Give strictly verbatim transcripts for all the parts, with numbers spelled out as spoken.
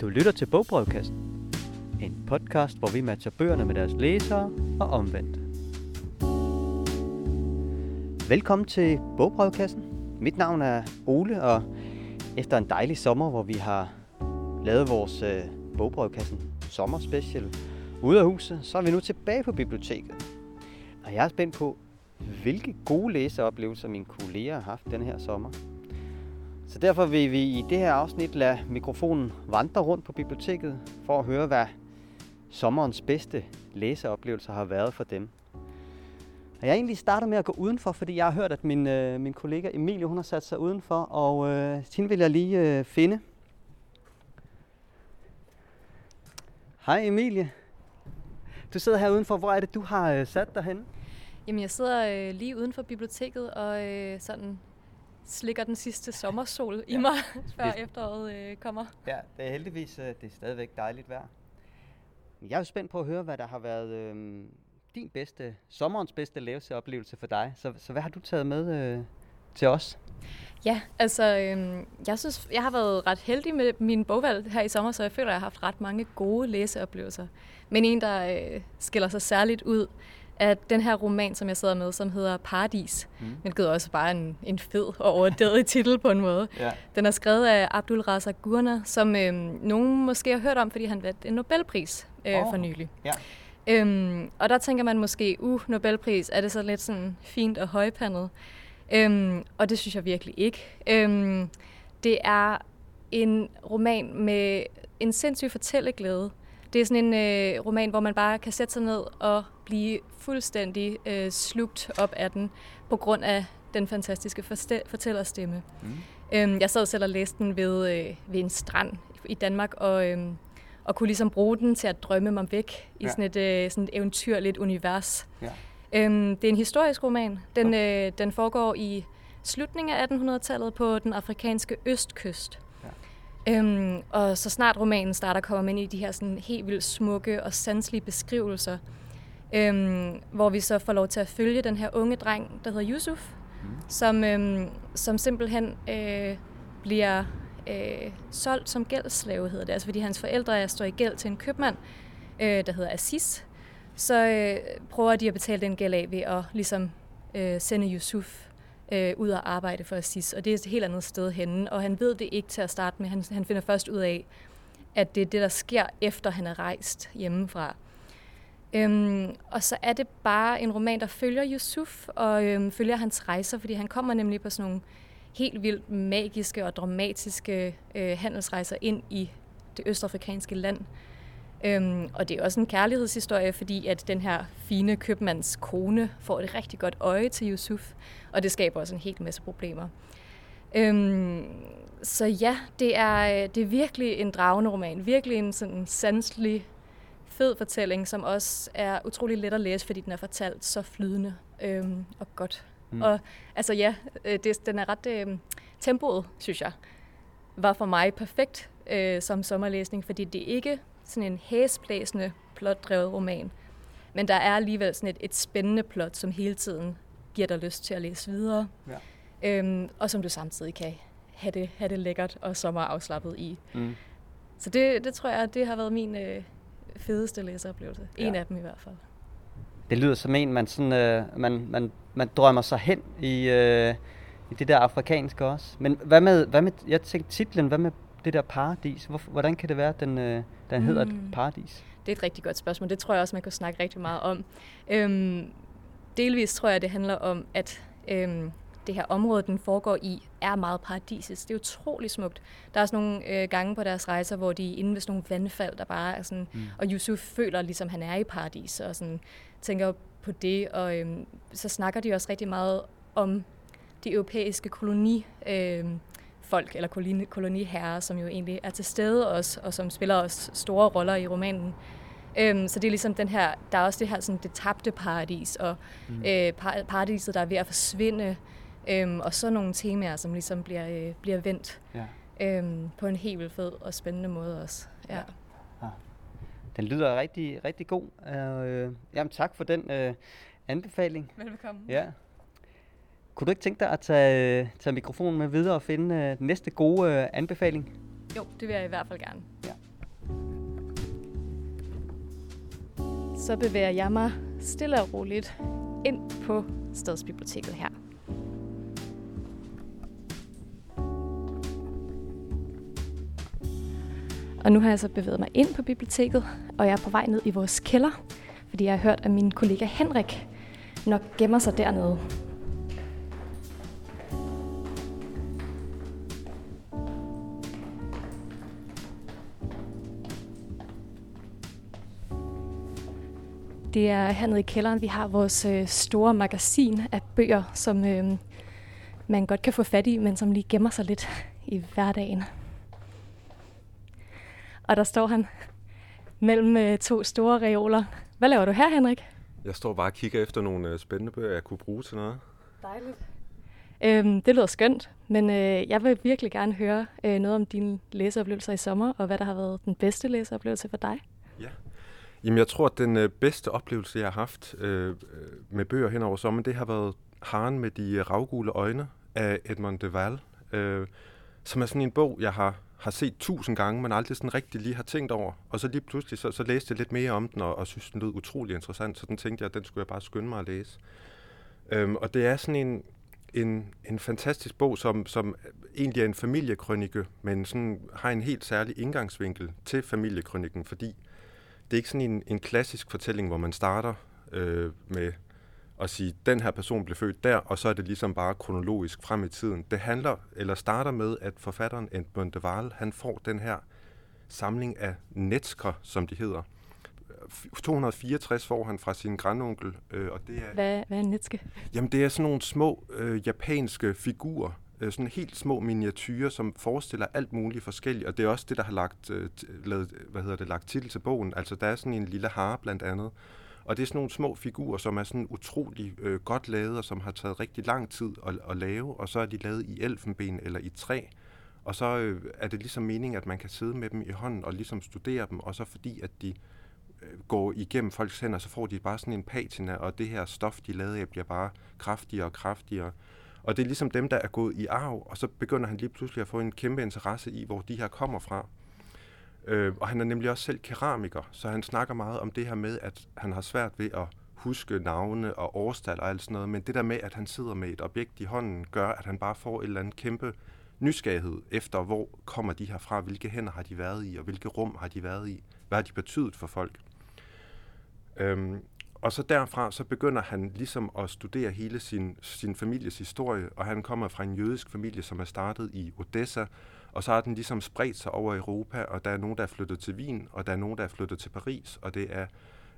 Du lytter til Bogbrødkassen, en podcast, hvor vi matcher bøgerne med deres læsere og omvendt. Velkommen til Bogbrødkassen. Mit navn er Ole, og efter en dejlig sommer, hvor vi har lavet vores øh, Bogbrødkassen sommerspecial ude af huset, så er vi nu tilbage på biblioteket. Og jeg er spændt på, hvilke gode læseoplevelser mine kolleger har haft denne her sommer. Så derfor vil vi i det her afsnit lade mikrofonen vandre rundt på biblioteket for at høre, hvad sommerens bedste læseoplevelser har været for dem. Og jeg egentlig starter med at gå udenfor, fordi jeg har hørt, at min, øh, min kollega Emilie, hun har sat sig udenfor, og øh, hende vil jeg lige øh, finde. Hej Emilie. Du sidder her udenfor. Hvor er det, du har øh, sat dig henne? Jamen, jeg sidder øh, lige uden for biblioteket og øh, sådan slikker den sidste sommersol i ja. mig, før efteråret øh, kommer. Ja, det er heldigvis øh, det er stadigvæk dejligt vejr. Jeg er jo spændt på at høre, hvad der har været øh, din bedste, sommerens bedste læseoplevelse for dig. Så, så hvad har du taget med øh, til os? Ja, altså øh, jeg synes, jeg har været ret heldig med min bogvalg her i sommer, så jeg føler, at jeg har haft ret mange gode læseoplevelser. Men en, der øh, skiller sig særligt ud, at den her roman, som jeg sidder med, som hedder Paradis, mm. hvilket også bare en, en fed og overdædig titel på en måde. Ja. Den er skrevet af Abdulrazak Gurnah, som øh, nogen måske har hørt om, fordi han vandt en Nobelpris øh, oh. for nylig. Ja. Øhm, og der tænker man måske, uh, Nobelpris, er det så lidt sådan fint og højpandet? Øhm, og det synes jeg virkelig ikke. Øhm, det er en roman med en sindssyg fortælleglæde. Det er sådan en øh, roman, hvor man bare kan sætte sig ned og blive fuldstændig øh, slugt op af den, på grund af den fantastiske forste- fortællerstemme. Mm. Øhm, jeg sad selv og læste den ved, øh, ved en strand i Danmark, og, øh, og kunne ligesom bruge den til at drømme mig væk ja. i sådan et, øh, sådan et eventyrligt univers. Ja. Øhm, det er en historisk roman. Den, øh, den foregår i slutningen af attenhundredetallet på den afrikanske østkyst. Øhm, og så snart romanen starter, kommer man ind i de her sådan helt vildt smukke og sanselige beskrivelser, øhm, hvor vi så får lov til at følge den her unge dreng, der hedder Yusuf, mm. som, øhm, som simpelthen øh, bliver øh, solgt som gældsslave, hedder det. Altså fordi hans forældre står i gæld til en købmand, øh, der hedder Aziz, så øh, prøver de at betale den gæld af ved at ligesom, øh, sende Yusuf Øh, ud og arbejde for Aziz, og det er et helt andet sted henne, og han ved det ikke til at starte med. Han, han finder først ud af, at det er det, der sker, efter han er rejst hjemmefra. Øhm, og så er det bare en roman, der følger Yusuf og øhm, følger hans rejser, fordi han kommer nemlig på sådan nogle helt vildt magiske og dramatiske øh, handelsrejser ind i det østafrikanske land. Øhm, og det er også en kærlighedshistorie, fordi at den her fine købmands kone får et rigtig godt øje til Yusuf, og det skaber også en hel masse problemer. Øhm, så ja, det er, det er virkelig en dragende roman, virkelig en sådan sanselig, fed fortælling, som også er utrolig let at læse, fordi den er fortalt så flydende øhm, og godt. Mm. Og altså ja, det, den er ret øh, tempoet, synes jeg, var for mig perfekt øh, som sommerlæsning, fordi det ikke sådan en hæsblæsende, plotdrevet roman. Men der er alligevel sådan et, et spændende plot, som hele tiden giver dig lyst til at læse videre. Ja. Øhm, og som du samtidig kan have det, have det lækkert og sommerafslappet i. Mm. Så det, det tror jeg, det har været min øh, fedeste læseoplevelse. En ja. af dem i hvert fald. Det lyder som en, man, sådan, øh, man, man, man drømmer sig hen i, øh, i det der afrikanske også. Men hvad med, hvad med jeg tænkte titlen, hvad med det der paradis? Hvor, hvordan kan det være, at den, øh, den hedder mm. paradis? Det er et rigtig godt spørgsmål. Det tror jeg også, man kan snakke rigtig meget om. Øhm, delvis tror jeg, det handler om, at øhm, det her område, den foregår i, er meget paradisisk. Det er utrolig smukt. Der er sådan nogle øh, gange på deres rejser, hvor de er inde ved sådan nogle vandfald, der bare er sådan, mm. og Yusuf føler, ligesom han er i paradis, og sådan, tænker på det, og øhm, så snakker de også rigtig meget om de europæiske koloni, øh, folk eller koloni, koloniherrer, som jo egentlig er til stede også, og som spiller også store roller i romanen. Øhm, så det er ligesom den her, der er også det her sådan det tabte paradis, og mm. øh, par, paradiset, der er ved at forsvinde, øhm, og så nogle temaer, som ligesom bliver, øh, bliver vendt ja. øhm, på en helt vildt fed og spændende måde også. Ja. Ja. Ja. Den lyder rigtig, rigtig god. Øh, jamen tak for den øh, anbefaling. Velbekomme. Ja. Kunne du ikke tænke dig at tage, tage mikrofonen med videre og finde øh, den næste gode øh, anbefaling? Jo, det vil jeg i hvert fald gerne. Ja. så bevæger jeg mig stille og roligt ind på Stadsbiblioteket her. Og nu har jeg så bevæget mig ind på biblioteket, og jeg er på vej ned i vores kælder, fordi jeg har hørt, at min kollega Henrik nok gemmer sig dernede. Det er hernede i kælderen, vi har vores øh, store magasin af bøger, som øh, man godt kan få fat i, men som lige gemmer sig lidt i hverdagen. Og der står han mellem øh, to store reoler. Hvad laver du her, Henrik? Jeg står bare og kigger efter nogle øh, spændende bøger, jeg kunne bruge til noget. Dejligt. Øhm, det lyder skønt, men øh, jeg vil virkelig gerne høre øh, noget om dine læseoplevelser i sommer, og hvad der har været den bedste læseoplevelse for dig. Ja. Jamen, jeg tror, at den øh, bedste oplevelse, jeg har haft øh, med bøger hen over sommeren, det har været Haren med de ravgule øjne af Edmond de Waal, øh, som er sådan en bog, jeg har, har set tusind gange, men aldrig sådan rigtig lige har tænkt over. Og så lige pludselig, så, så læste jeg lidt mere om den, og, og synes, den lød utrolig interessant, så den tænkte jeg, at den skulle jeg bare skynde mig at læse. Øh, og det er sådan en, en, en fantastisk bog, som, som egentlig er en familiekrønike, men sådan har en helt særlig indgangsvinkel til familiekrøniken, fordi det er ikke sådan en, en klassisk fortælling, hvor man starter øh, med at sige, den her person blev født der, og så er det ligesom bare kronologisk frem i tiden. Det handler, eller starter med, at forfatteren Edmond de Waal, han får den her samling af netsker, som de hedder. to hundrede og fireogtres får han fra sin grandonkel. Øh, og det er, hvad, hvad er en netske? Jamen, det er sådan nogle små øh, japanske figurer, sådan helt små miniatyrer, som forestiller alt muligt forskelligt, og det er også det, der har lagt, øh, lavet, hvad hedder det, lagt titel til bogen. Altså, der er sådan en lille hare blandt andet, og det er sådan nogle små figurer, som er sådan utrolig øh, godt lavet, og som har taget rigtig lang tid at, at lave, og så er de lavet i elfenben eller i træ, og så øh, er det ligesom meningen, at man kan sidde med dem i hånden og ligesom studere dem, og så fordi, at de øh, går igennem folks hænder, så får de bare sådan en patina, og det her stof, de lavede af, bliver bare kraftigere og kraftigere. Og det er ligesom dem, der er gået i arv, og så begynder han lige pludselig at få en kæmpe interesse i, hvor de her kommer fra. Øh, og han er nemlig også selv keramiker, så han snakker meget om det her med, at han har svært ved at huske navne og årstal og alt sådan noget, men det der med, at han sidder med et objekt i hånden, gør, at han bare får et eller andet kæmpe nysgerrighed efter, hvor kommer de her fra, hvilke hænder har de været i, og hvilke rum har de været i, hvad har de betydet for folk. Øh, Og så derfra, så begynder han ligesom at studere hele sin, sin families historie, og han kommer fra en jødisk familie, som er startet i Odessa, og så har den ligesom spredt sig over Europa, og der er nogen, der er flyttet til Wien, og der er nogen, der er flyttet til Paris, og det er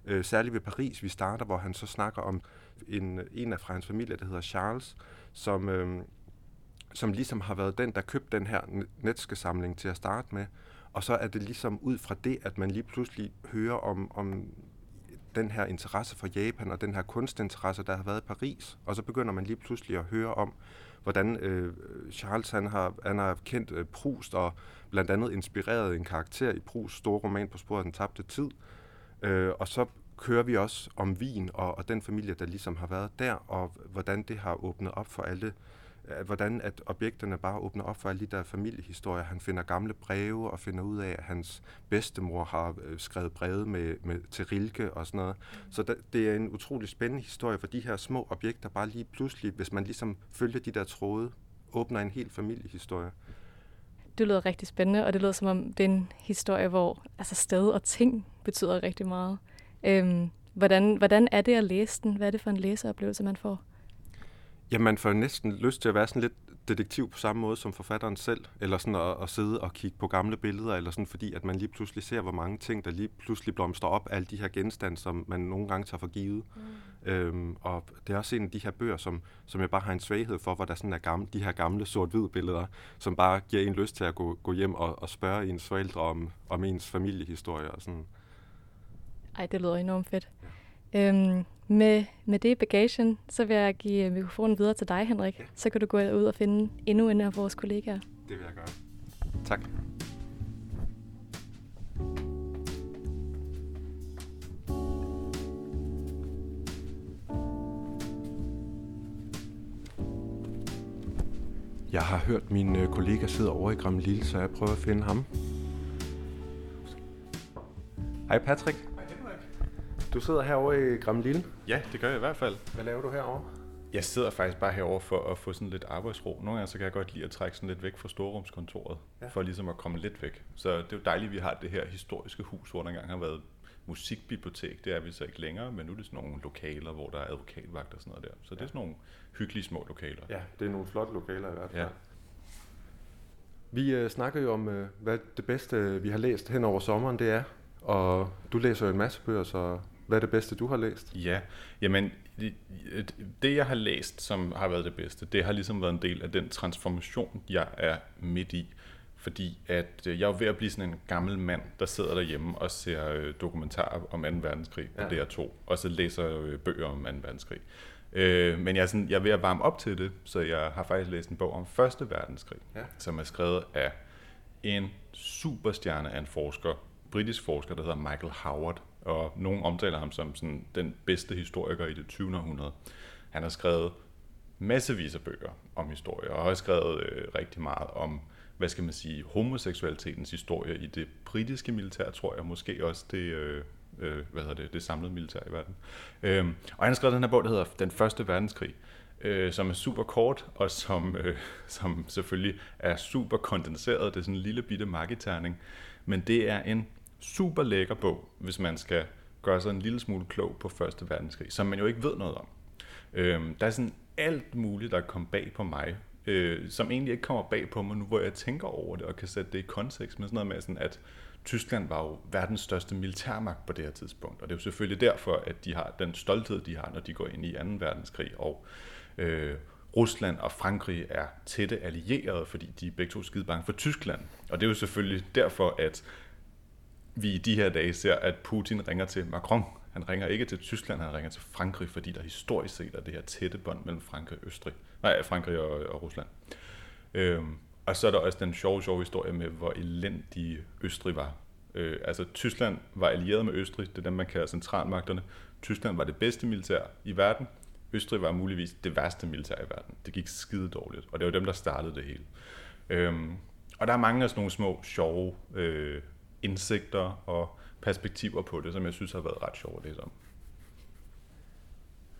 øh, særligt ved Paris, vi starter, hvor han så snakker om en, en af fra hans familie, der hedder Charles, som, øh, som ligesom har været den, der købte den her netskesamling til at starte med, og så er det ligesom ud fra det, at man lige pludselig hører om... om den her interesse for Japan og den her kunstinteresse, der har været i Paris. Og så begynder man lige pludselig at høre om, hvordan øh, Charles han har, han har kendt øh, Proust og blandt andet inspireret en karakter i Prousts store roman På sporet af den tabte tid. Øh, og så kører vi også om Wien og, og den familie, der ligesom har været der, og hvordan det har åbnet op for alle, øh, hvordan at objekterne bare åbner op for alle de der familiehistorier. Han finder gamle breve og finder ud af, at hans bedstemor har øh, skrevet breve med, med, til Rilke og sådan noget. Så da, det er en utrolig spændende historie, for de her små objekter bare lige pludselig, hvis man ligesom følger de der tråde, åbner en hel familiehistorie. Det lyder rigtig spændende, og det lyder som om, det er en historie, hvor altså sted og ting betyder rigtig meget. Øhm, hvordan, hvordan er det at læse den? Hvad er det for en læseoplevelse, man får? Ja, man får næsten lyst til at være sådan lidt detektiv på samme måde som forfatteren selv, eller sådan at, at sidde og kigge på gamle billeder, eller sådan, fordi at man lige pludselig ser, hvor mange ting, der lige pludselig blomster op, alle de her genstande, som man nogle gange tager for givet. Mm. Øhm, og det er også en af de her bøger, som, som jeg bare har en svaghed for, hvor der sådan er gamle, de her gamle sort-hvide billeder, som bare giver en lyst til at gå, gå hjem og, og spørge ens forældre om, om ens familiehistorie og sådan. Ej, det lyder enormt fedt. Øhm, med, med det bagagen, så vil jeg give mikrofonen videre til dig, Henrik. Ja. Så kan du gå ud og finde endnu en af vores kollegaer. Det vil jeg gøre. Tak. Jeg har hørt min kollega sidde over i Gramlille, så jeg prøver at finde ham. Hej Patrick. Du sidder herovre i Gramlille? Ja, det gør jeg i hvert fald. Hvad laver du herovre? Jeg sidder faktisk bare herovre for at få sådan lidt arbejdsro. Nogle gange så kan jeg godt lide at trække sådan lidt væk fra storrumskontoret, ja. For ligesom at komme lidt væk. Så det er jo dejligt, at vi har det her historiske hus, hvor der engang har været musikbibliotek. Det er vi så ikke længere, men nu er det sådan nogle lokaler, hvor der er advokatvagt og sådan noget der. Så ja. Det er sådan nogle hyggelige små lokaler. Ja, det er nogle flotte lokaler i hvert fald. Ja. Vi øh, snakker jo om, øh, hvad det bedste, vi har læst hen over sommeren, det er. Og du læser jo en masse bøger, så hvad er det bedste, du har læst? Ja, jamen det, jeg har læst, som har været det bedste, det har ligesom været en del af den transformation, jeg er midt i. Fordi at jeg er ved at blive sådan en gammel mand, der sidder derhjemme og ser dokumentarer om anden verdenskrig på ja. D R to, og så læser bøger om anden verdenskrig. Men jeg er, sådan, jeg er ved at varme op til det, så jeg har faktisk læst en bog om første verdenskrig, ja. Som er skrevet af en superstjerne af en forsker, britisk forsker, der hedder Michael Howard, og nogen omtaler ham som sådan den bedste historiker i det tyvende århundrede. Han har skrevet massevis af bøger om historie, og har skrevet øh, rigtig meget om, hvad skal man sige, homoseksualitetens historie i det britiske militær, tror jeg, måske også det, øh, øh, hvad hedder det, det samlede militær i verden. Øh, og han har skrevet den her bog, der hedder Den Første Verdenskrig, øh, som er super kort, og som, øh, som selvfølgelig er super kondenseret. Det er sådan en lille bitte marketerning, men det er en super lækker bog, hvis man skal gøre sig en lille smule klog på første verdenskrig, som man jo ikke ved noget om. Øhm, der er sådan alt muligt, der kom bag på mig, øh, som egentlig ikke kommer bag på mig nu, hvor jeg tænker over det og kan sætte det i kontekst med sådan noget med, sådan, at Tyskland var jo verdens største militærmagt på det her tidspunkt, og det er jo selvfølgelig derfor, at de har den stolthed, de har, når de går ind i anden verdenskrig, og øh, Rusland og Frankrig er tætte allierede, fordi de er begge to skide bange for Tyskland, og det er jo selvfølgelig derfor, at vi i de her dage ser, at Putin ringer til Macron. Han ringer ikke til Tyskland, han ringer til Frankrig, fordi der historisk set er det her tætte bånd mellem Frankrig og Østrig. Nej, Frankrig og, og Rusland. Øhm, og så er der også den sjove, sjove historie med, hvor elendig Østrig var. Øh, altså, Tyskland var allieret med Østrig, det er dem, man kalder centralmagterne. Tyskland var det bedste militær i verden. Østrig var muligvis det værste militær i verden. Det gik skide dårligt, og det var dem, der startede det hele. Øhm, og der er mange af sådan nogle små, sjove Øh, indsigter og perspektiver på det, som jeg synes har været ret sjovt at læse om.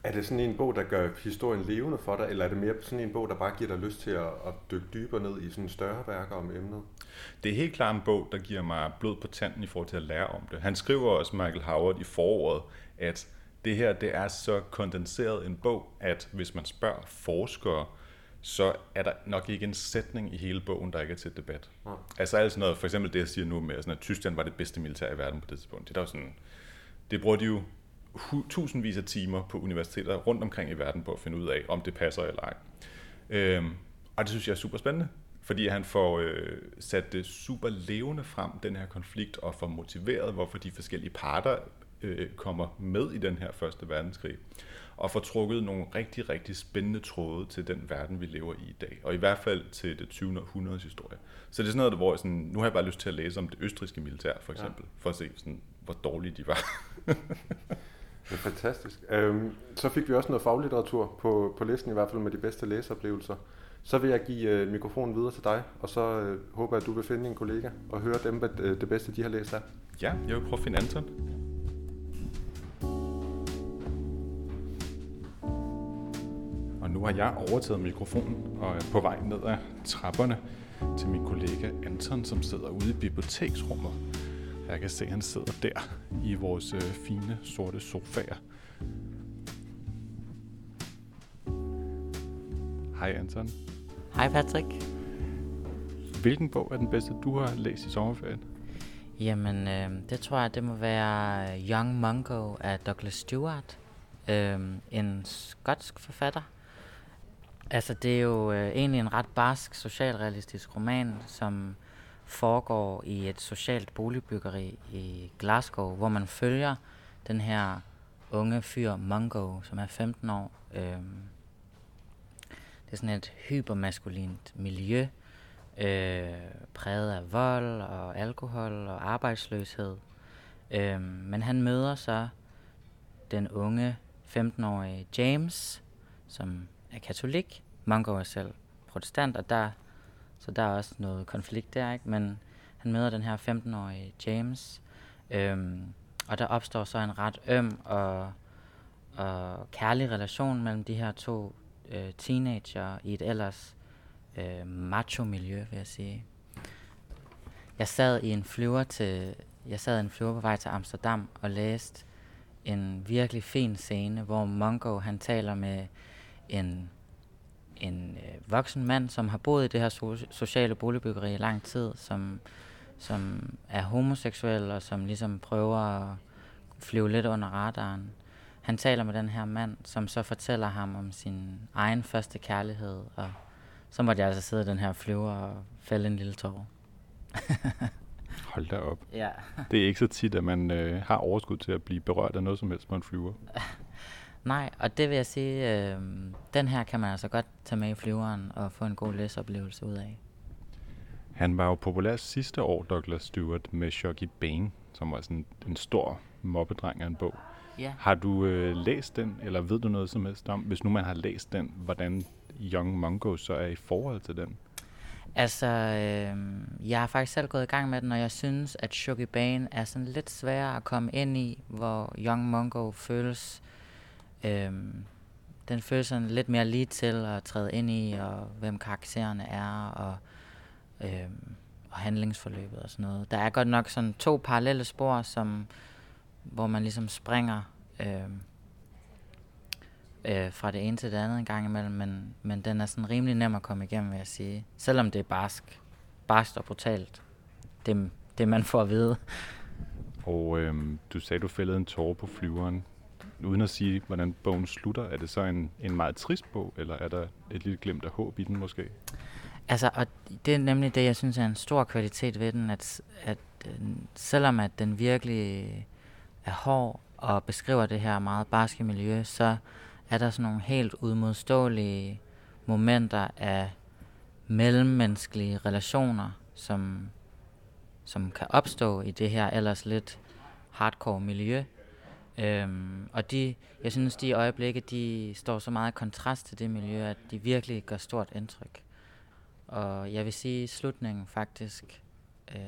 Er det sådan en bog, der gør historien levende for dig, eller er det mere sådan en bog, der bare giver dig lyst til at, at dykke dybere ned i sådan større værker om emnet? Det er helt klart en bog, der giver mig blod på tanden i forhold til at lære om det. Han skriver også, Michael Howard, i foråret, at det her det er så kondenseret en bog, at hvis man spørger forskere, så er der nok ikke en sætning i hele bogen, der ikke er til debat. Ja. Altså alt sådan noget, for eksempel det, jeg siger nu med, sådan at Tyskland var det bedste militær i verden på det tidspunkt. Det er jo sådan, det bruger de jo tusindvis af timer på universiteter rundt omkring i verden på at finde ud af, om det passer eller ej. Øhm, og det synes jeg er super spændende, fordi han får øh, sat det super levende frem, den her konflikt, og får motiveret, hvorfor de forskellige parter øh, kommer med i den her første verdenskrig. Og få trukket nogle rigtig, rigtig spændende tråde til den verden, vi lever i i dag. Og i hvert fald til det tyvende århundredes historie. Så det er sådan noget, hvor jeg sådan, nu har jeg bare lyst til at læse om det østrigske militær, for eksempel. Ja. For at se, sådan, hvor dårlige de var. Det er fantastisk. Øhm, så fik vi også noget faglitteratur på, på listen, i hvert fald med de bedste læseoplevelser. Så vil jeg give øh, mikrofonen videre til dig, og så øh, håber jeg, at du vil finde en kollega og høre dem, hvad øh, det bedste, de har læst af. Ja, jeg vil prøve at finde Anton. Nu har jeg overtaget mikrofonen og er på vej ned ad trapperne til min kollega Anton, som sidder ude i biblioteksrummet. Jeg kan se, at han sidder der i vores fine sorte sofaer. Hej Anton. Hej Patrick. Hvilken bog er den bedste, du har læst i sommerferien? Jamen, øh, det tror jeg, det må være Young Mungo af Douglas Stewart. Øh, en skotsk forfatter. Altså, det er jo øh, egentlig en ret barsk, socialrealistisk roman, som foregår i et socialt boligbyggeri i Glasgow, hvor man følger den her unge fyr, Mungo, som er femten år. Øh, det er sådan et hypermaskulint miljø, øh, præget af vold og alkohol og arbejdsløshed. Øh, men han møder så den unge femten-årige James, som er katolik. Mungo er selv protestant, og der, så der er også noget konflikt der, ikke? Men han møder den her femten-årige James, øhm, Og der opstår så en ret øm og, og kærlig relation mellem de her to øh, teenager i et ellers øh, macho-miljø, vil jeg sige. Jeg sad i en flyver til, jeg sad i en flyver på vej til Amsterdam og læste en virkelig fin scene, hvor Mungo han taler med en en øh, voksen mand, som har boet i det her so- sociale boligbyggeri i lang tid, som, som er homoseksuel og som ligesom prøver at flyve lidt under radaren. Han taler med den her mand, som så fortæller ham om sin egen første kærlighed, og så måtte jeg altså sidde i den her flyver og fælde en lille tårer. Hold da op. Ja. Det er ikke så tit, at man øh, har overskud til at blive berørt af noget som helst, når man flyver. Nej, og det vil jeg sige, øh, den her kan man altså godt tage med i flyveren og få en god læseoplevelse ud af. Han var jo populær sidste år, Douglas Stewart, med Shuggie Bain, som var sådan en stor mobbedreng af en bog. Ja. Har du øh, læst den, eller ved du noget som helst om, hvis nu man har læst den, hvordan Young Mungo så er i forhold til den? Altså, øh, jeg har faktisk selv gået i gang med den, og jeg synes, at Shuggie Bain er sådan lidt sværere at komme ind i, hvor Young Mungo føles... Øhm, den føles sådan lidt mere lige til at træde ind i, og hvem karaktererne er, og, øhm, og handlingsforløbet og sådan noget. Der er godt nok sådan to parallelle spor, som, hvor man ligesom springer øhm, øh, fra det ene til det andet en gang imellem, men, men den er sådan rimelig nem at komme igennem, vil jeg sige. Selvom det er barsk, barsk og brutalt, det, det man får at vide. Og øhm, du sagde, du fældede en tåre på flyveren. Uden at sige, hvordan bogen slutter, er det så en, en meget trist bog, eller er der et lille glimt af håb i den måske? Altså, og det er nemlig det, jeg synes er en stor kvalitet ved den, at, at selvom at den virkelig er hård og beskriver det her meget barske miljø, så er der sådan nogle helt udmodståelige momenter af mellemmenneskelige relationer, som, som kan opstå i det her ellers lidt hardcore miljø. Øhm, og de, jeg synes, de øjeblikke, de står så meget i kontrast til det miljø, at de virkelig gør stort indtryk. Og jeg vil sige, at slutningen faktisk øh,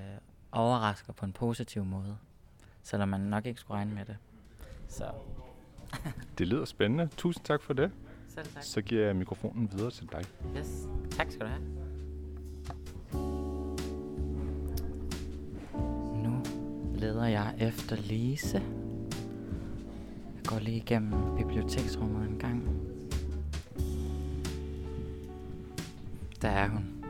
overrasker på en positiv måde, selvom man nok ikke skulle regne med det. Så. Det lyder spændende. Tusind tak for det. Selv tak. Så giver jeg mikrofonen videre til dig. Yes. Tak skal du have. Nu leder jeg efter Lise. Jeg går lige igennem biblioteksrummet en gang. Der er hun.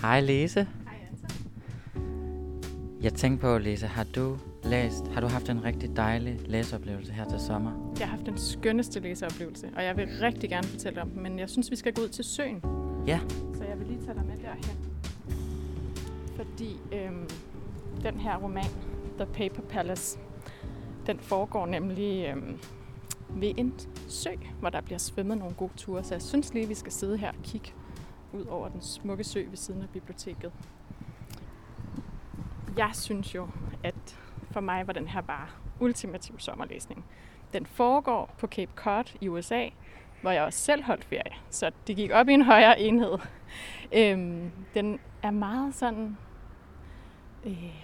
Hej Lise. Hej Anton. Jeg tænkte på, Lise, har du læst, har du haft en rigtig dejlig læseoplevelse her til sommer? Jeg har haft den skønneste læseoplevelse, og jeg vil rigtig gerne fortælle om den, men jeg synes, vi skal gå ud til søen. Ja. Så jeg vil lige tage dig med derhen. Fordi øhm, den her roman, The Paper Palace, den foregår nemlig øhm, ved en sø, hvor der bliver svømmet nogle gode ture. Så jeg synes lige, vi skal sidde her og kigge ud over den smukke sø ved siden af biblioteket. Jeg synes jo, at for mig var den her bare ultimativ sommerlæsning. Den foregår på Cape Cod i U S A, hvor jeg også selv holdt ferie. Så det gik op i en højere enhed. Øhm, den er meget sådan...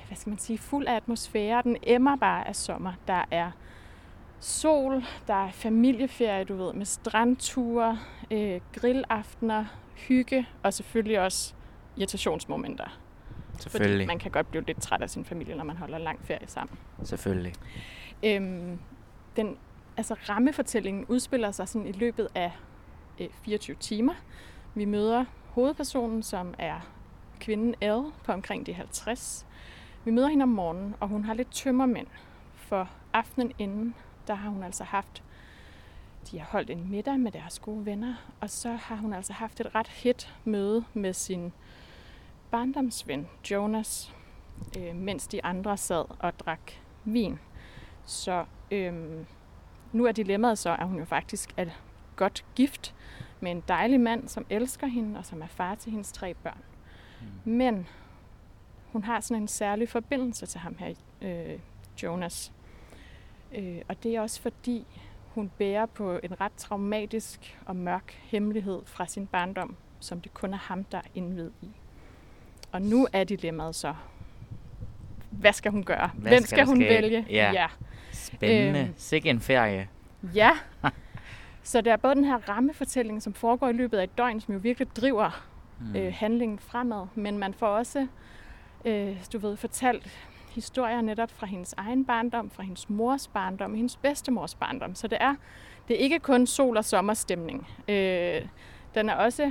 hvad skal man sige, fuld af atmosfære. Den emmer bare af sommer. Der er sol, der er familieferie, du ved, med strandture, øh, grillaftener, hygge og selvfølgelig også irritationsmomenter. Selvfølgelig. Fordi man kan godt blive lidt træt af sin familie, når man holder lang ferie sammen. Selvfølgelig. Øhm, den, altså rammefortællingen udspiller sig sådan i løbet af øh, fireogtyve timer. Vi møder hovedpersonen, som er kvinden Elle på omkring de halvtreds. Vi møder hende om morgenen, og hun har lidt tømmermænd. For aftenen inden, der har hun altså haft, de har holdt en middag med deres gode venner, og så har hun altså haft et ret hit møde med sin barndomsven, Jonas, øh, mens de andre sad og drak vin. Så øh, nu er dilemmaet så, at hun jo faktisk er godt gift med en dejlig mand, som elsker hende, og som er far til hendes tre børn. Men hun har sådan en særlig forbindelse til ham her, øh, Jonas. Øh, og det er også fordi, hun bærer på en ret traumatisk og mørk hemmelighed fra sin barndom, som det kun er ham, der er indviet i. Og nu er dilemmaet så, hvad skal hun gøre? Hvad Hvem skal, skal hun skal? vælge? Ja. ja. Spændende. Øhm, Sikke en ferie. Ja. Så der er både den her rammefortælling, som foregår i løbet af et døgn, som jo virkelig driver mm. øh, handlingen fremad, men man får også, øh, du ved, fortalt historier netop fra hendes egen barndom, fra hendes mors barndom, hendes bedstemors barndom. Så det er, det er ikke kun sol- og sommerstemning. Øh, den er også,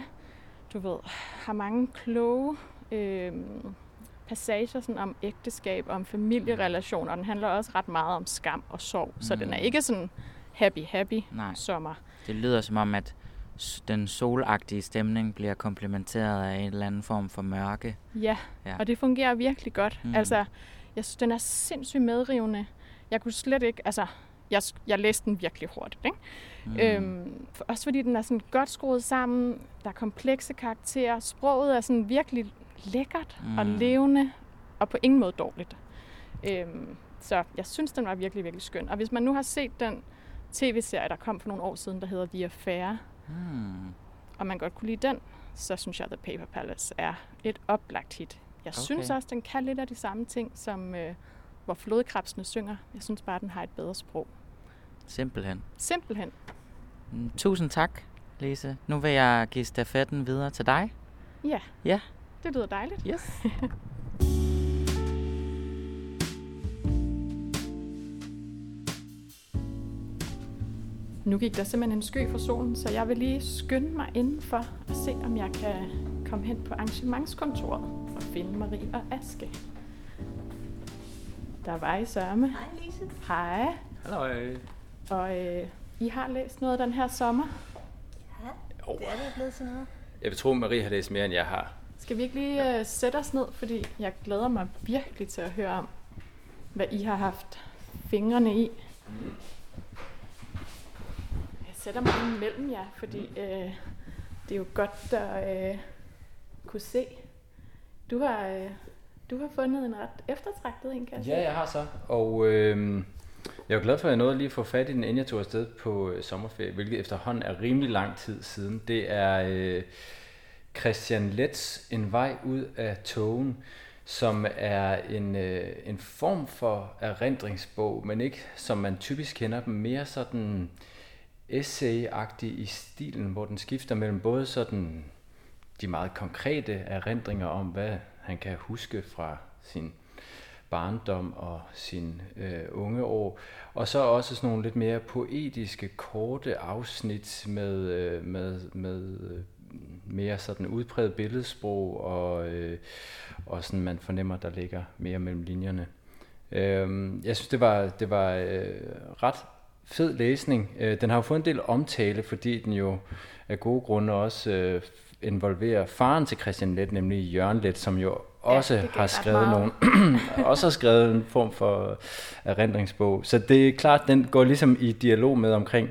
du ved, har mange kloge øh, passager sådan om ægteskab, om familierelationer. Den handler også ret meget om skam og sorg, så mm. den er ikke sådan happy, happy Nej. sommer. Det lyder som om, at den solagtige stemning bliver komplementeret af en eller anden form for mørke. Ja, ja. Og det fungerer virkelig godt. Mm. Altså, jeg synes, den er sindssygt medrivende. Jeg kunne slet ikke, altså, jeg, jeg læste den virkelig hurtigt, ikke? Mm. Øhm, for, også fordi den er sådan godt skruet sammen, der er komplekse karakterer, sproget er sådan virkelig lækkert mm. og levende, og på ingen måde dårligt. Øhm, så jeg synes, den var virkelig, virkelig skøn. Og hvis man nu har set den tv-serie, der kom for nogle år siden, der hedder The Affair, hmm. og man godt kunne lide den, så synes jeg, at The Paper Palace er et oplagt hit. Jeg okay. synes også, den kan lidt af de samme ting, som øh, hvor flodkrebsene synger. Jeg synes bare, den har et bedre sprog. Simpelthen. Simpelthen. Mm, tusind tak, Lise. Nu vil jeg give stafetten videre til dig. Ja, ja. Det lyder dejligt. Yes. Nu gik der simpelthen en sky for solen, så jeg vil lige skynde mig indenfor og se, om jeg kan komme hen på arrangementskontoret og finde Marie og Aske. Der var I sørme. Hej Lise. Hej. Halløj. Og øh, I har læst noget den her sommer? Ja, oh. det er det blevet sådan noget. Jeg vil tro, Marie har læst mere, end jeg har. Skal vi ikke lige ja. øh, sætte os ned, fordi jeg glæder mig virkelig til at høre om, hvad I har haft fingrene i. Mm. Jeg sætter mig imellem jer, fordi øh, det er jo godt at øh, kunne se. Du har, øh, du har fundet en ret eftertragtet en, kan jeg sige? Ja, jeg har så. Og øh, jeg er glad for, at jeg nåede lige at få fat i den, inden jeg tog afsted på øh, sommerferie, hvilket efterhånden er rimelig lang tid siden. Det er øh, Christian Letts En vej ud af togen, som er en, øh, en form for erindringsbog, men ikke som man typisk kender dem, mere sådan essay-agtig i stilen, hvor den skifter mellem både sådan de meget konkrete erindringer om, hvad han kan huske fra sin barndom og sin øh, unge år, og så også sådan nogle lidt mere poetiske, korte afsnit med, øh, med, med øh, mere sådan udpræget billedsprog, og, øh, og sådan man fornemmer, der ligger mere mellem linjerne. Øh, jeg synes, det var, det var øh, ret fed læsning. Den har jo fået en del omtale, fordi den jo af gode grunde også involverer faren til Christian Leth, nemlig Jørgen Letts, som jo også ja, har skrevet nogle, også har skrevet en form for erindringsbog. Så det er klart, den går ligesom i dialog med omkring,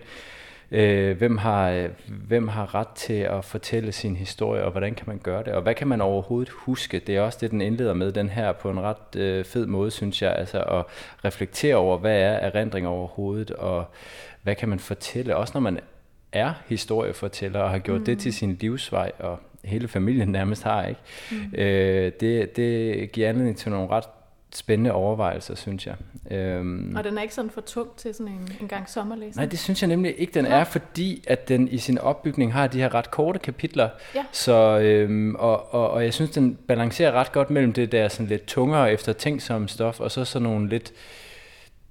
øh, hvem har hvem har ret til at fortælle sin historie, og hvordan kan man gøre det, og hvad kan man overhovedet huske? Det er også det, den indleder med, den her, på en ret øh, fed måde, synes jeg, altså at reflektere over, hvad er erindring overhovedet, og hvad kan man fortælle, også når man er historiefortæller og har gjort mm. det til sin livsvej, og hele familien nærmest har, ikke? Mm. Øh, det, det giver anledning til nogle ret spændende overvejelser, synes jeg. Øhm, og den er ikke sådan for tung til sådan en, en gang sommerlæsning? Nej, det synes jeg nemlig ikke, den er, fordi at den i sin opbygning har de her ret korte kapitler. Ja. Så, øhm, og, og, og jeg synes, den balancerer ret godt mellem det der sådan lidt tungere eftertænksomme stof, og så sådan nogle lidt,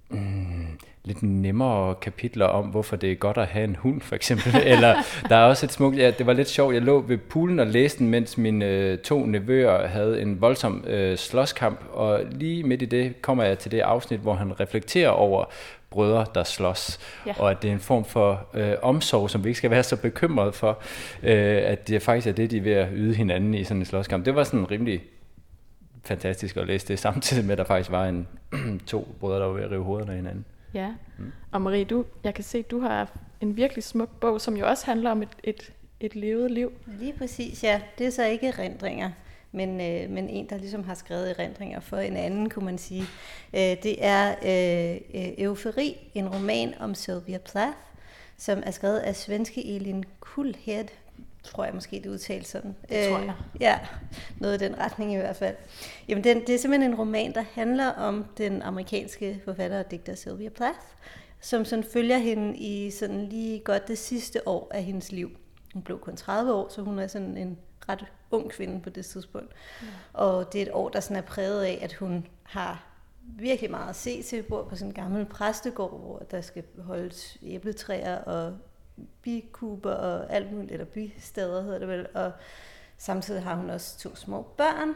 mm, lidt nemmere kapitler om, hvorfor det er godt at have en hund, for eksempel. Eller der er også et smukt, ja, det var lidt sjovt, jeg lå ved poolen og læste den, mens mine øh, to nevøer havde en voldsom øh, slåskamp, og lige midt i det kommer jeg til det afsnit, hvor han reflekterer over brødre, der slås, ja. Og at det er en form for øh, omsorg, som vi ikke skal være så bekymrede for, øh, at det faktisk er det, de er ved at yde hinanden i sådan en slåskamp. Det var sådan rimelig fantastisk at læse det, samtidig med, at der faktisk var en, to brødre, der var ved at rive hovederne af hinanden. Ja, mm. og Marie, du, jeg kan se, at du har en virkelig smuk bog, som jo også handler om et, et, et levet liv. Lige præcis, ja. Det er så ikke erindringer, men, øh, men en, der ligesom har skrevet erindringer for en anden, kunne man sige. Øh, det er øh, Eufori, en roman om Sylvia Plath, som er skrevet af svenske Elin Kulhert, tror jeg måske, det udtales sådan. Det tror jeg. Øh, ja, noget af den retning i hvert fald. Jamen, den, det er simpelthen en roman, der handler om den amerikanske forfatter og digter Sylvia Plath, som sådan følger hende i sådan lige godt det sidste år af hendes liv. Hun blev kun tredive år, så hun er sådan en ret ung kvinde på det tidspunkt. Mm. Og det er et år, der sådan er præget af, at hun har virkelig meget at se til. Hun bor på sådan en gammel præstegård, hvor der skal holdes æbletræer og bikuber og alt muligt, eller bisteder hedder det vel, og samtidig har hun også to små børn,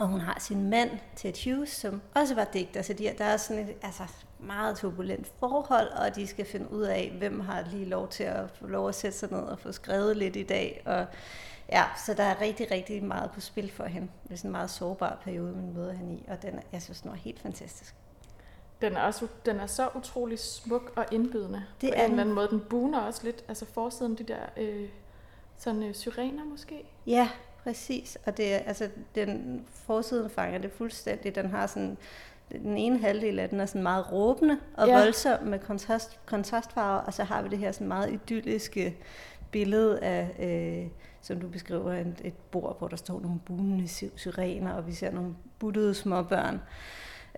og hun har sin mand, Ted Hughes, som også var digter, så de, der er sådan et altså, meget turbulent forhold, og de skal finde ud af, hvem har lige lov til at få lov at sætte sig ned og få skrevet lidt i dag, og ja, så der er rigtig, rigtig meget på spil for hende. Det er sådan en meget sårbar periode, man møder hende i, og den er, jeg synes, den er helt fantastisk. Den er, også, den er så utrolig smuk og indbydende. Det på er en eller anden måde. Den buner også lidt, altså forsiden de der øh, sådan øh, syrener måske. Ja, præcis. Og det er, altså, den forsiden fanger det fuldstændig. Den har sådan, den ene halvdel af den er sådan meget råbende og ja. voldsom med kontrast, kontrastfarver. Og så har vi det her sådan meget idylliske billede af, øh, som du beskriver, et, et bord, hvor der står nogle bunende syrener, og vi ser nogle buttede småbørn.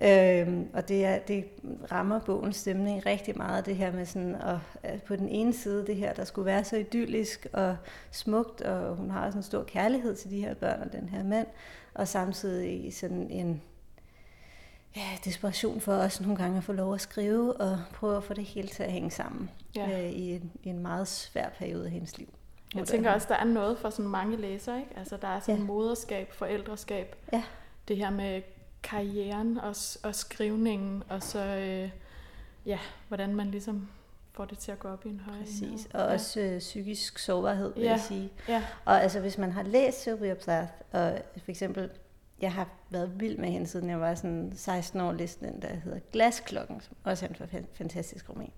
Øhm, og det, er, det rammer bogens stemning rigtig meget, det her med sådan, og på den ene side det her, der skulle være så idyllisk og smukt, og hun har også en stor kærlighed til de her børn og den her mand, og samtidig sådan en ja, desperation for også nogle gange at få lov at skrive og prøve at få det hele til at hænge sammen ja. øh, i, en, i en meget svær periode af hendes liv. Jeg tænker også, der er noget for sådan mange læsere, ikke? Altså der er sådan ja. moderskab, forældreskab, ja. det her med karrieren og, og skrivningen, og så, øh, ja, hvordan man ligesom får det til at gå op i en højere. Præcis, og ja. også øh, psykisk sårbarhed, vil ja. jeg sige. Ja. Og altså, hvis man har læst Sylvia Plath, og for eksempel, jeg har været vild med hende, siden jeg var sådan seksten år, læste den, der hedder Glasklokken, som også er en fantastisk roman.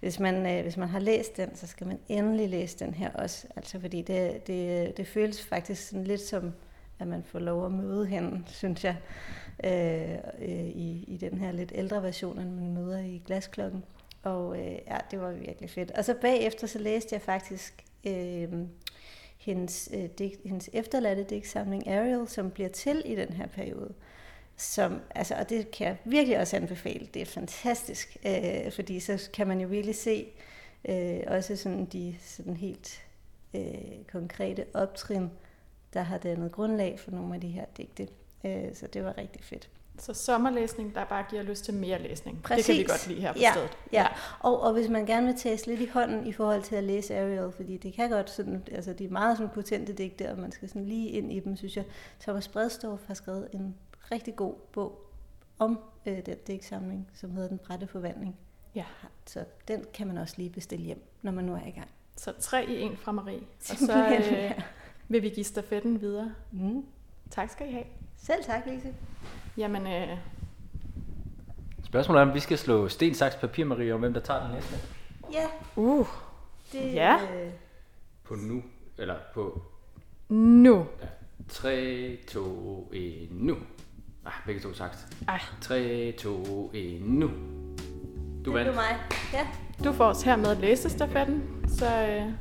Hvis man, øh, hvis man har læst den, så skal man endelig læse den her også, altså fordi det, det, det føles faktisk sådan lidt som, at man får lov at møde hende, synes jeg, øh, øh, i, i den her lidt ældre version, end man møder i Glasklokken. Og øh, ja, det var virkelig fedt. Og så bagefter, så læste jeg faktisk øh, hendes, øh, digt, hendes efterladte digtsamling Ariel, som bliver til i den her periode. Som, altså, og det kan jeg virkelig også anbefale. Det er fantastisk, øh, fordi så kan man jo virkelig se øh, også sådan de sådan helt øh, konkrete optrin, der har dannet grundlag for nogle af de her digte. Så det var rigtig fedt. Så sommerlæsning, der bare giver lyst til mere læsning. Præcis. Det kan vi godt lide her på ja, stedet. Ja, ja. Og, og hvis man gerne vil tages lidt i hånden i forhold til at læse Ariel, fordi det kan godt sådan, altså de er meget sådan potente digte, og man skal sådan lige ind i dem, synes jeg. Somers Bredstorf har skrevet en rigtig god bog om øh, den digtsamling, som hedder Den Brætte Forvandling. Ja. Så den kan man også lige bestille hjem, når man nu er i gang. Så tre i en fra Marie. Og så øh, vil vi give stafetten videre. Mm. Tak skal I have. Selv tak, Lise. Jamen, øh... spørgsmålet er, om vi skal slå sten, saks, papir, Marie, om hvem der tager den næste. Ja. Uh. Det, ja. Øh... På nu, eller på... Nu. Ja. tre, to, et, nu. Ah, begge to sagt. Ej. tre, to, et, nu. Du vandt. Det er mig. Ja. Du får os hermed læsestafetten, så... Øh...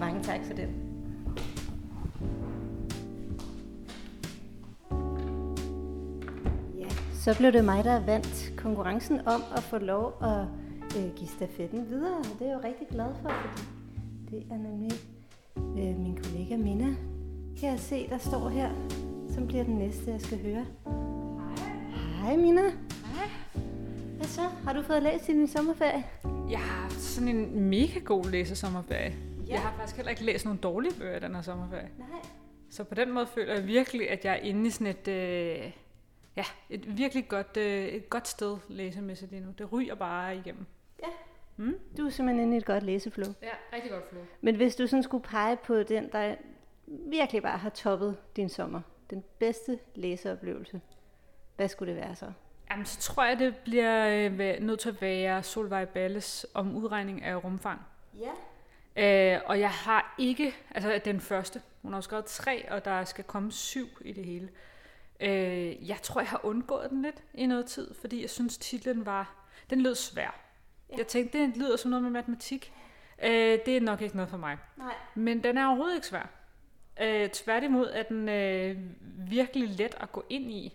Mange tak for det. Så blev det mig, der vandt konkurrencen om at få lov at øh, give stafetten videre, og det er jeg jo rigtig glad for, fordi det er nemlig øh, min kollega Minna, kan jeg se, der står her, som bliver den næste, jeg skal høre. Hej. Hej Minna. Hej. Hvad så? Har du fået læst i din sommerferie? Jeg har haft sådan en mega god læsesommerferie. Ja. Jeg har faktisk heller ikke læst nogle dårlige bøger i den her sommerferie. Nej. Så på den måde føler jeg virkelig, at jeg er inde i sådan et... Øh, Ja, et virkelig godt, øh, et godt sted læsemæssigt lige nu. Det ryger bare igennem. Ja, mm? Du er simpelthen inde i et godt læseflow. Ja, rigtig godt flow. Men hvis du sådan skulle pege på den, der virkelig bare har toppet din sommer, den bedste læseoplevelse, hvad skulle det være så? Jamen, så tror jeg, det bliver øh, nødt til at være Solveig Balles om udregning af rumfang. Ja. Øh, og jeg har ikke, altså den første, hun har skrevet tre, og der skal komme syv i det hele. Øh, jeg tror, jeg har undgået den lidt i noget tid, fordi jeg synes, titlen var... Den lød svær. Ja. Jeg tænkte, det lyder som noget med matematik. Øh, det er nok ikke noget for mig. Nej. Men den er overhovedet ikke svær. Øh, tværtimod er den øh, virkelig let at gå ind i.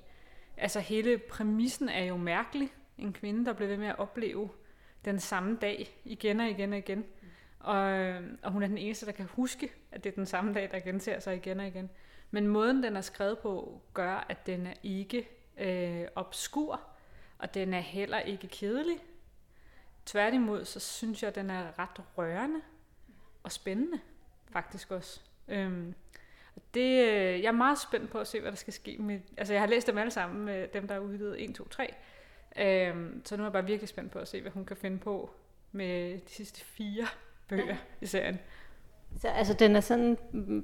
Altså hele præmissen er jo mærkelig. En kvinde, der bliver ved med at opleve den samme dag igen og igen og igen. Og, og hun er den eneste, der kan huske, at det er den samme dag, der gentager sig igen og igen. Men måden, den er skrevet på, gør, at den er ikke øh, obskur, og den er heller ikke kedelig. Tværtimod, så synes jeg, at den er ret rørende og spændende, faktisk også. Øhm, det, jeg er meget spændt på at se, hvad der skal ske med... Altså, jeg har læst dem alle sammen, dem, der er udgivet en, to, tre. Øhm, så nu er jeg bare virkelig spændt på at se, hvad hun kan finde på med de sidste fire bøger ja. i serien. Så altså, den er sådan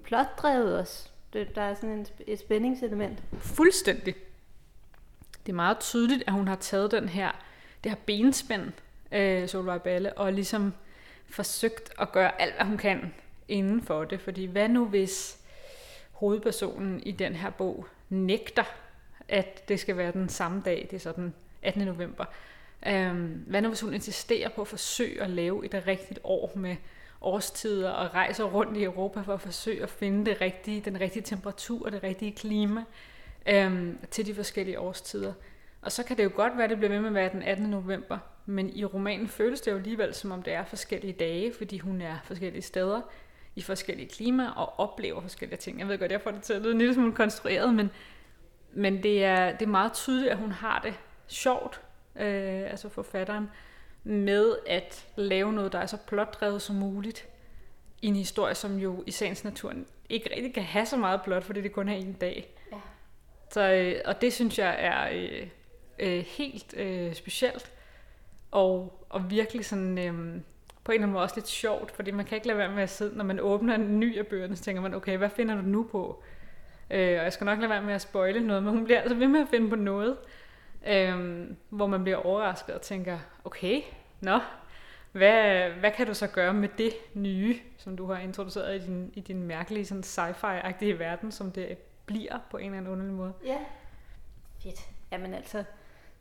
plotdrevet også? Det, der er sådan en, et spændingselement? Fuldstændig. Det er meget tydeligt, at hun har taget den her, det her benspænd, øh, Solvej Balle, og ligesom forsøgt at gøre alt, hvad hun kan inden for det. Fordi hvad nu, hvis hovedpersonen i den her bog nægter, at det skal være den samme dag, det er så den attende november. Øhm, hvad nu, hvis hun insisterer på at forsøge at lave et rigtigt år med årstider og rejser rundt i Europa for at forsøge at finde det rigtige, den rigtige temperatur og det rigtige klima øhm, til de forskellige årstider. Og så kan det jo godt være, at det bliver ved med at være den attende november, men i romanen føles det jo alligevel, som om det er forskellige dage, fordi hun er forskellige steder i forskellige klima og oplever forskellige ting. Jeg ved godt, jeg får det til at lyde en lille smule konstrueret, men, men det, er, det er meget tydeligt, at hun har det sjovt, øh, altså forfatteren, med at lave noget, der er så plotdrevet som muligt i en historie, som jo i sagens natur ikke rigtig kan have så meget plot, fordi det kun er en dag. Ja. Så, øh, og det synes jeg er øh, øh, helt øh, specielt, og, og virkelig sådan, øh, på en eller anden måde også lidt sjovt, fordi man kan ikke lade være med at sidde, når man åbner en ny af bøgerne, så tænker man, okay, hvad finder du nu på? Øh, og jeg skal nok lade være med at spoile noget, men hun bliver altså ved med at finde på noget. Øhm, hvor man bliver overrasket og tænker, okay, nå, hvad, hvad kan du så gøre med det nye, som du har introduceret i din, i din mærkelige sådan sci-fi-agtige verden, som det bliver på en eller anden underlig måde. Ja, fedt. Jamen altså,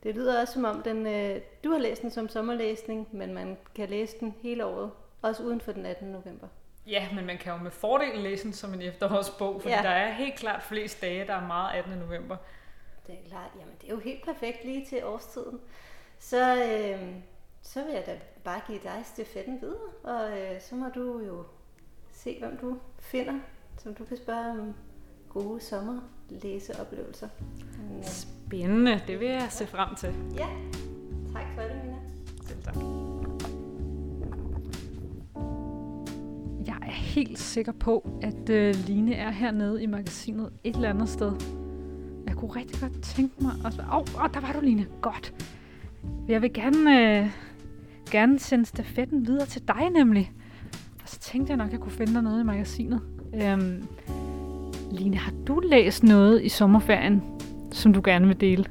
det lyder også som om, den, øh, du har læst den som sommerlæsning, men man kan læse den hele året, også uden for den attende november. Ja, men man kan jo med fordel læse den som en efterårsbog, for ja. Der er helt klart flest dage, der er meget attende november. Det er klart, jamen det er jo helt perfekt lige til årstiden. Så, øh, så vil jeg da bare give dig stafetten videre, og øh, så må du jo se, hvem du finder, som du kan spørge om gode sommerlæseoplevelser. Ja. Spændende, det vil jeg se frem til. Ja, tak for det, Mina. Selv tak. Jeg er helt sikker på, at øh, Line er hernede i magasinet et eller andet sted. Jeg kunne rigtig godt tænke mig at... Åh, oh, oh, der var du, Line. Godt. Jeg vil gerne, øh, gerne sende stafetten videre til dig, nemlig. Og så tænkte jeg nok, at jeg kunne finde dig noget i magasinet. Øhm, Line, har du læst noget i sommerferien, som du gerne vil dele?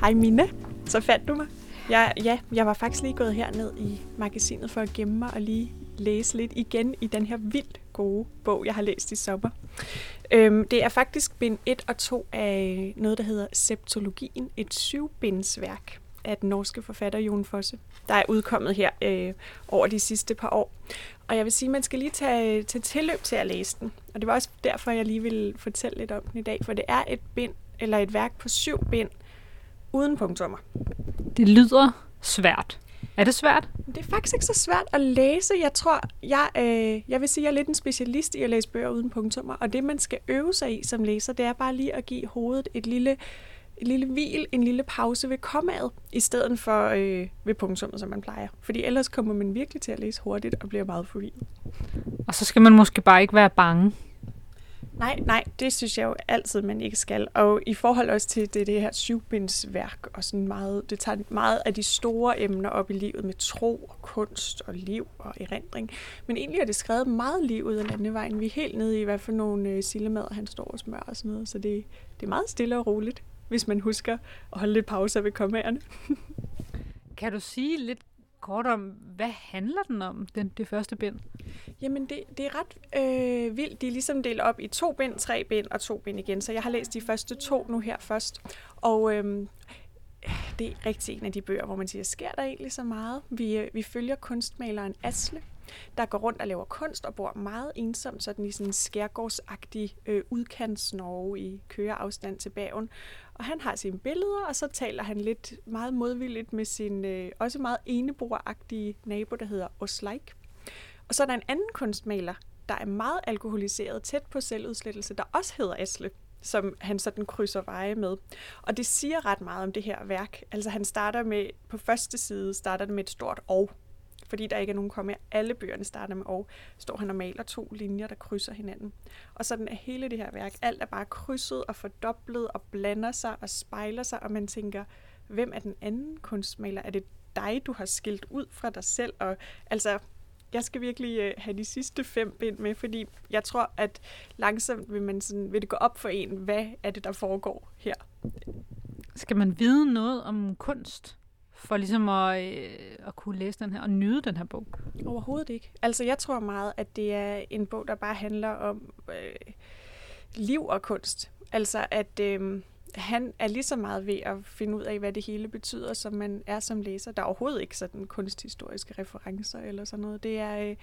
Hej, Mina. Så fandt du mig. Jeg, ja, jeg var faktisk lige gået herned i magasinet for at gemme mig og lige læse lidt igen i den her vildt gode bog, jeg har læst i sommer. Det er faktisk bind et og to af noget, der hedder Septologien, et syvbindsværk af den norske forfatter Jon Fosse, der er udkommet her øh, over de sidste par år. Og jeg vil sige, at man skal lige tage, tage tilløb til at læse den. Og det var også derfor, jeg lige ville fortælle lidt om den i dag, for det er et bind eller et værk på syv bind uden punktummer. Det lyder svært. Er det svært? Det er faktisk ikke så svært at læse. Jeg tror, jeg, øh, jeg vil sige, jeg er lidt en specialist i at læse bøger uden punktummer, og det, man skal øve sig i som læser, det er bare lige at give hovedet et lille, et lille hvil, en lille pause ved kommaet, i stedet for øh, ved punktummer, som man plejer. Fordi ellers kommer man virkelig til at læse hurtigt og bliver meget forvirret. Og så skal man måske bare ikke være bange. Nej, nej, det synes jeg jo altid, man ikke skal. Og i forhold også til det, det her syvbindsværk, og sådan meget, det tager meget af de store emner op i livet med tro og kunst og liv og erindring. Men egentlig er det skrevet meget lige ud af landevejen. Vi er helt nede i, hvad for nogle sildemader han står og smører og sådan noget. Så det, det er meget stille og roligt, hvis man husker at holde lidt pauser ved kommaerne. Kan du sige lidt kort om, hvad handler den om, den, det første bind? Jamen, det, det er ret øh, vildt. De er ligesom delt op i to bind, tre bind og to bind igen. Så jeg har læst de første to nu her først. Og øh, det er rigtig en af de bøger, hvor man siger, sker der egentlig så meget? Vi, øh, vi følger kunstmaleren Asle, der går rundt og laver kunst og bor meget ensomt, sådan i sådan en skærgårdsagtig øh, udkantsnorge i køreafstand til Bergen. Og han har sine billeder, og så taler han lidt meget modvilligt med sin øh, også meget eneboeragtige nabo, der hedder Osleik. Og så er der en anden kunstmaler, der er meget alkoholiseret, tæt på selvudslettelse, der også hedder Asle, som han sådan krydser veje med. Og det siger ret meget om det her værk. Altså han starter med, på første side starter det med et stort og, fordi der ikke er nogen komma. Alle bøgerne starter med og. Står han og maler to linjer, der krydser hinanden. Og sådan er hele det her værk. Alt er bare krydset og fordoblet og blander sig og spejler sig, og man tænker, hvem er den anden kunstmaler? Er det dig, du har skilt ud fra dig selv? Og altså... Jeg skal virkelig øh, have de sidste fem bind med, fordi jeg tror, at langsomt vil, man sådan, vil det gå op for en, hvad er det, der foregår her. Skal man vide noget om kunst, for ligesom at, øh, at kunne læse den her og nyde den her bog? Overhovedet ikke. Altså, jeg tror meget, at det er en bog, der bare handler om øh, liv og kunst. Altså, at... Øh, Han er lige så meget ved at finde ud af, hvad det hele betyder, som man er som læser. Der er overhovedet ikke sådan kunsthistoriske referencer eller sådan noget. Det er,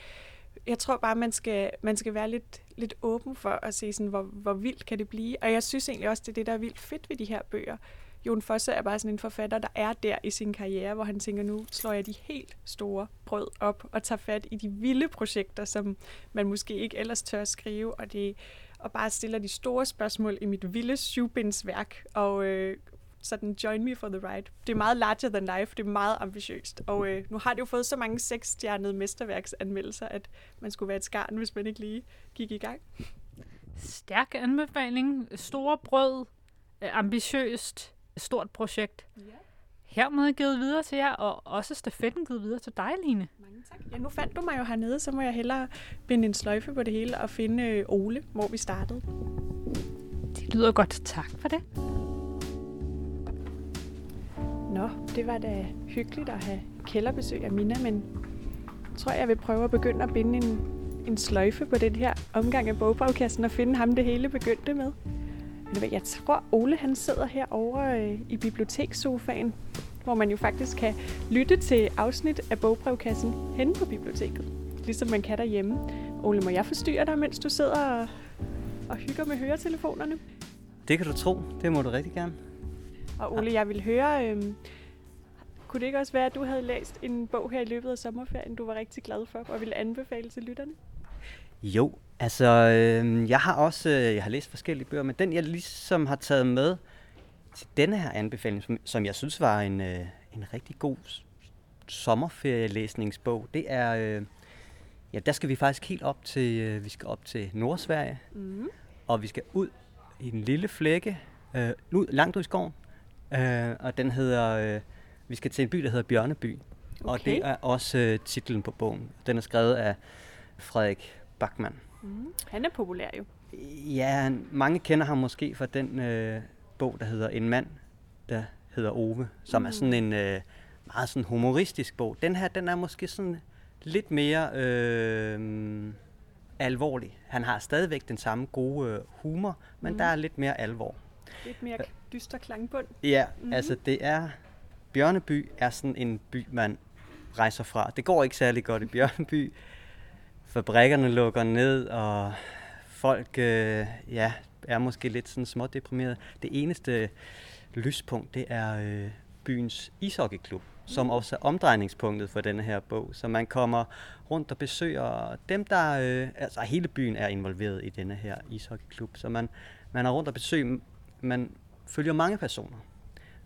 jeg tror bare, man skal, man skal være lidt, lidt åben for at se, sådan, hvor, hvor vildt kan det blive. Og jeg synes egentlig også, det er det, der er vildt fedt ved de her bøger. Jon Fosse er bare sådan en forfatter, der er der i sin karriere, hvor han tænker, nu slår jeg de helt store brød op og tager fat i de vilde projekter, som man måske ikke ellers tør at skrive, og det og bare stiller de store spørgsmål i mit vilde syvbindsværk, og øh, sådan, join me for the ride. Det er meget larger than life, det er meget ambitiøst, og øh, nu har det jo fået så mange seksstjernede mesterværksanmeldelser, at man skulle være et skarn, hvis man ikke lige gik i gang. Stærk anbefaling, store brød, ambitiøst, stort projekt. Ja. Hermed givet videre til jer, og også stafetten givet videre til dig, Line. Mange tak. Ja, nu fandt du mig jo hernede, så må jeg hellere binde en sløjfe på det hele og finde Ole, hvor vi startede. Det lyder godt. Tak for det. Nå, det var da hyggeligt at have kælderbesøg af Mina, men jeg tror, jeg vil prøve at begynde at binde en, en sløjfe på den her omgang af Bogbrødkassen og finde ham, det hele begyndte med. Jeg tror, Ole han sidder herovre øh, i bibliotekssofaen, hvor man jo faktisk kan lytte til afsnit af Bogbrødkassen henne på biblioteket, ligesom man kan derhjemme. Ole, må jeg forstyrre dig, mens du sidder og, og hygger med høretelefonerne? Det kan du tro. Det må du rigtig gerne. Og Ole, jeg vil høre, øh, kunne det ikke også være, at du havde læst en bog her i løbet af sommerferien, du var rigtig glad for og ville anbefale til lytterne? Jo, altså øh, jeg har også øh, jeg har læst forskellige bøger, men den jeg ligesom har taget med til denne her anbefaling, som, som jeg synes var en, øh, en rigtig god sommerferielæsningsbog, det er, øh, ja der skal vi faktisk helt op til, øh, vi skal op til Nordsverige, mm. og vi skal ud i en lille flække, øh, ud, langt ud i skoven, øh, og den hedder, øh, vi skal til en by, der hedder Bjørneby, okay. og det er også øh, titlen på bogen. Den er skrevet af Frederik Backman. Mm. Han er populær jo. Ja, mange kender ham måske fra den øh, bog, der hedder En mand, der hedder Ove, som mm. er sådan en øh, meget sådan humoristisk bog. Den her, den er måske sådan lidt mere øh, alvorlig. Han har stadigvæk den samme gode øh, humor, men mm. der er lidt mere alvor. Lidt mere dyster klangbund. Ja, mm. altså det er... Bjørneby er sådan en by, man rejser fra. Det går ikke særlig godt i Bjørneby. Fabrikkerne lukker ned, og folk øh, ja, er måske lidt sådan småt deprimerede. Det eneste lyspunkt, det er øh, byens ishockeyklub, som også er omdrejningspunktet for denne her bog. Så man kommer rundt og besøger dem, der... Øh, altså hele byen er involveret i denne her ishockeyklub, så man, man er rundt og besøger... Man følger mange personer.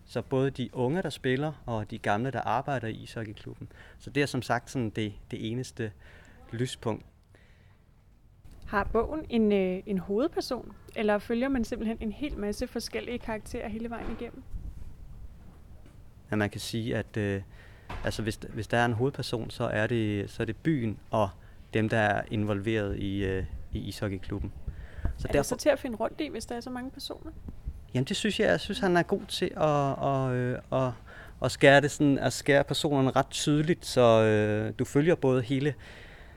Så både de unge, der spiller, og de gamle, der arbejder i ishockeyklubben. Så det er som sagt sådan det, det eneste... lyspunkt. Har bogen en, øh, en hovedperson, eller følger man simpelthen en hel masse forskellige karakterer hele vejen igennem? Ja, man kan sige, at øh, altså hvis, hvis der er en hovedperson, så er det, så er det byen og dem, der er involveret i, øh, i ishockeyklubben. Så er derfor... det så til at finde rundt i, hvis der er så mange personer? Jamen det synes jeg, jeg synes han er god til at, at, øh, at, at, skære, det sådan, at skære personerne ret tydeligt, så øh, du følger både hele...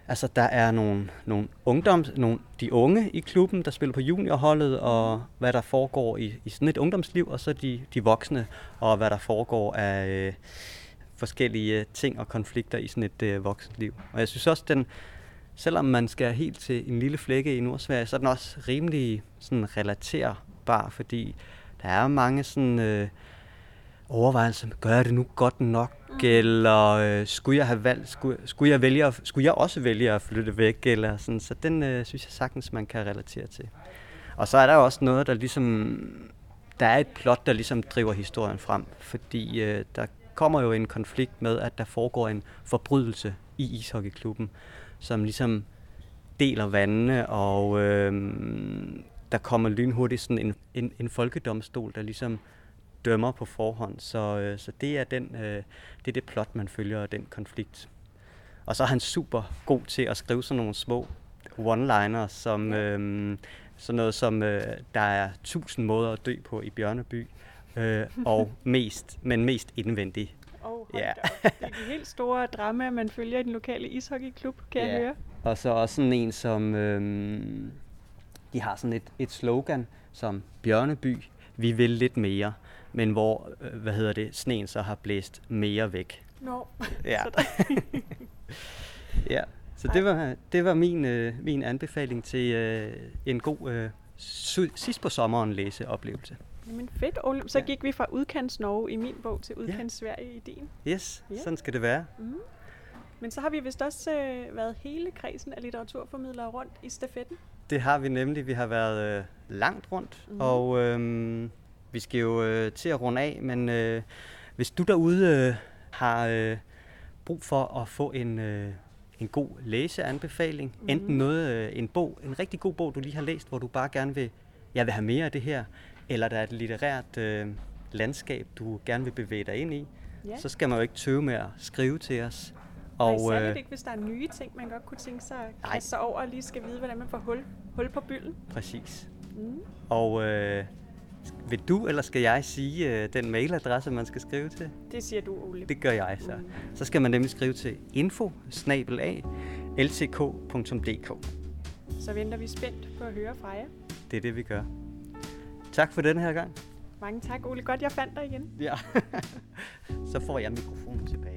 Altså, der er nogle, nogle ungdoms, nogle, de unge i klubben, der spiller på juniorholdet, og hvad der foregår i, i sådan et ungdomsliv, og så de, de voksne, og hvad der foregår af øh, forskellige ting og konflikter i sådan et øh, vokset liv. Og jeg synes også, den, selvom man skal helt til en lille flække i Nordsverige, så er den også rimelig sådan, relaterbar, fordi der er mange sådan, øh, overvejelser, gør jeg det nu godt nok, eller øh, skulle, jeg have valgt, skulle, skulle, jeg vælge, skulle jeg også vælge at flytte væk, eller sådan. Så den øh, synes jeg sagtens, man kan relatere til. Og så er der også noget, der ligesom, der er et plot, der ligesom driver historien frem, fordi øh, der kommer jo en konflikt med, at der foregår en forbrydelse i ishockeyklubben, som ligesom deler vandene, og øh, der kommer lynhurtigt sådan en, en, en folkedomstol, der ligesom dømmer på forhånd. Så, øh, så det, er den, øh, det er det plot, man følger, den konflikt. Og så er han super god til at skrive sådan nogle små one-liners, som øh, sådan noget som, øh, der er tusind måder at dø på i Bjørneby, øh, og mest, men mest indvendigt. Oh, yeah. Det er de helt store drama, man følger i den lokale ishockeyklub, kan yeah. jeg høre. Og så også sådan en, som øh, de har sådan et, et slogan, som Bjørneby, vi vil lidt mere, men hvor, øh, hvad hedder det, sneen så har blæst mere væk. Nå, no. Ja. Ja. Så det var, det var min, øh, min anbefaling til øh, en god øh, su- sidst på sommeren læseoplevelse. Jamen fedt, Ole. Så gik vi fra udkants Norge i min bog til udkants Sverige i din. Yes, yeah. Sådan skal det være. Mm. Men så har vi vist også øh, været hele kredsen af litteraturformidlere rundt i stafetten. Det har vi nemlig. Vi har været øh, langt rundt, mm. og øh, vi skal jo øh, til at runde af. Men øh, hvis du derude øh, har øh, brug for at få en... Øh, en god læseanbefaling, mm. enten noget, en bog, en rigtig god bog, du lige har læst, hvor du bare gerne vil, jeg vil have mere af det her, eller der er et litterært øh, landskab, du gerne vil bevæge dig ind i, yeah. så skal man jo ikke tøve med at skrive til os. Og nej, særligt ikke, hvis der er nye ting, man godt kunne tænke sig at kaste sig over, og lige skal vide, hvordan man får hul, hul på bylden. Præcis. Mm. Og øh, vil du, eller skal jeg sige øh, den mailadresse, man skal skrive til? Det siger du, Ole. Det gør jeg så. Mm. Så skal man nemlig skrive til info snabel-a l t k punktum d k. Så venter vi spændt på at høre fra jer. Det er det, vi gør. Tak for den her gang. Mange tak, Ole. Godt, jeg fandt dig igen. Ja, så får jeg mikrofonen tilbage.